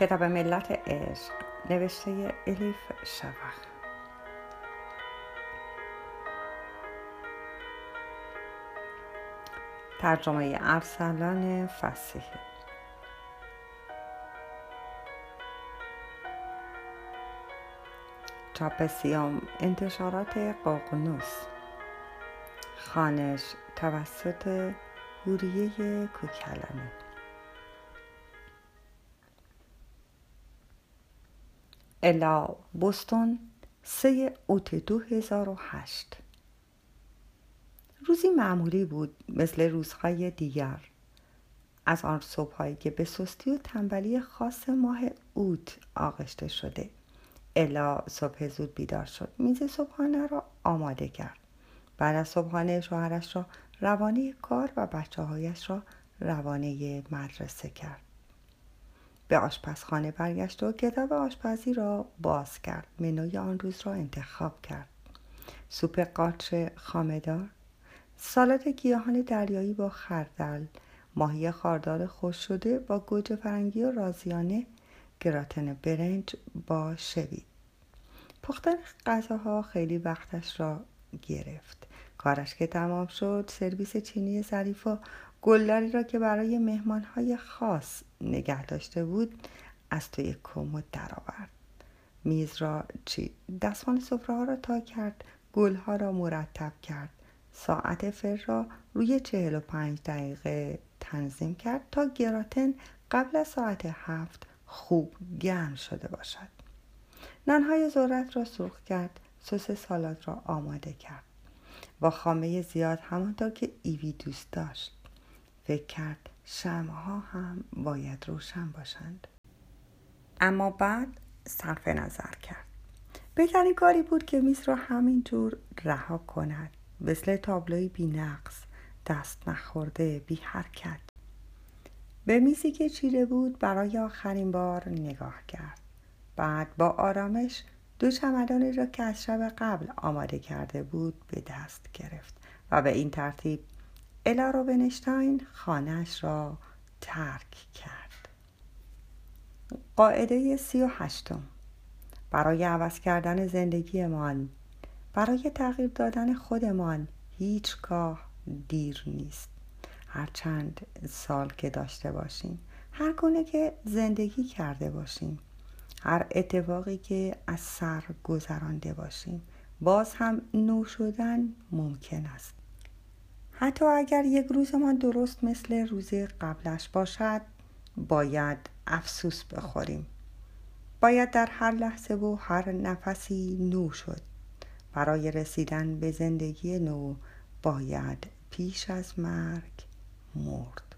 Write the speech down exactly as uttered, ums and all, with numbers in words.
کتاب ملت عشق نوشته الیف شوخ. ترجمه ارسلان فصیح. چابسیام، انتشارات ققنوس، خوانش توسط حوریه ی کوکلانه. الا بوستون، سوم اوت دو هزار و هشت. روزی معمولی بود، مثل روزهای دیگر. از آن صبح‌هایی که به سستی و تنبلی خاص ماه اوت آغشته شده، الا صبح زود بیدار شد. میز صبحانه را آماده کرد. بعد از صبحانه، شوهرش را روانه کار و بچه‌هایش را روانه مدرسه کرد. به آشپزخانه برگشت و کتاب آشپزی را باز کرد. منوی آن روز را انتخاب کرد: سوپ قارچ خامه‌دار، سالاد گیاهان دریایی با خردل، ماهی خاردار خشک شده با گوجه فرنگی و رازیانه، گراتن برنج با شوید. پختن غذاها خیلی وقتش را گرفت. کارش که تمام شد، سرویس چینی ظریف و گلداری را که برای مهمانهای خاص نگه داشته بود از توی کمد درآورد. میز را چید، دستمال سفره ها را تا کرد، گلها را مرتب کرد، ساعت فر را روی چهل و پنج دقیقه تنظیم کرد تا گراتن قبل از ساعت هفت خوب گرم شده باشد. نانهای ذرت را سرخ کرد، سس سالاد را آماده کرد با خامه زیاد، همانطور که ایوی دوست داشت. فکر کرد شمع‌ها هم باید روشن باشند، اما بعد صرف نظر کرد. بهترین کاری بود که میز را همینجور رها کند، مثل تابلوی بی نقص، دست نخورده، بی حرکت. به میزی که چیره بود برای آخرین بار نگاه کرد. بعد با آرامش دو چمدانی را که از شب قبل آماده کرده بود به دست گرفت و به این ترتیب الارو روبنشتاین خانه‌اش را ترک کرد. قاعده سی و هشتم: برای عوض کردن زندگیمان، برای تغییر دادن خودمان هیچگاه دیر نیست. هر چند سال که داشته باشیم، هر گونه که زندگی کرده باشیم، هر اتفاقی که از سر گذرانده باشیم، باز هم نو شدن ممکن است. حتی اگر یک روز ما درست مثل روز قبلش باشد، باید افسوس بخوریم. باید در هر لحظه و هر نفسی نو شد. برای رسیدن به زندگی نو باید پیش از مرگ مرد.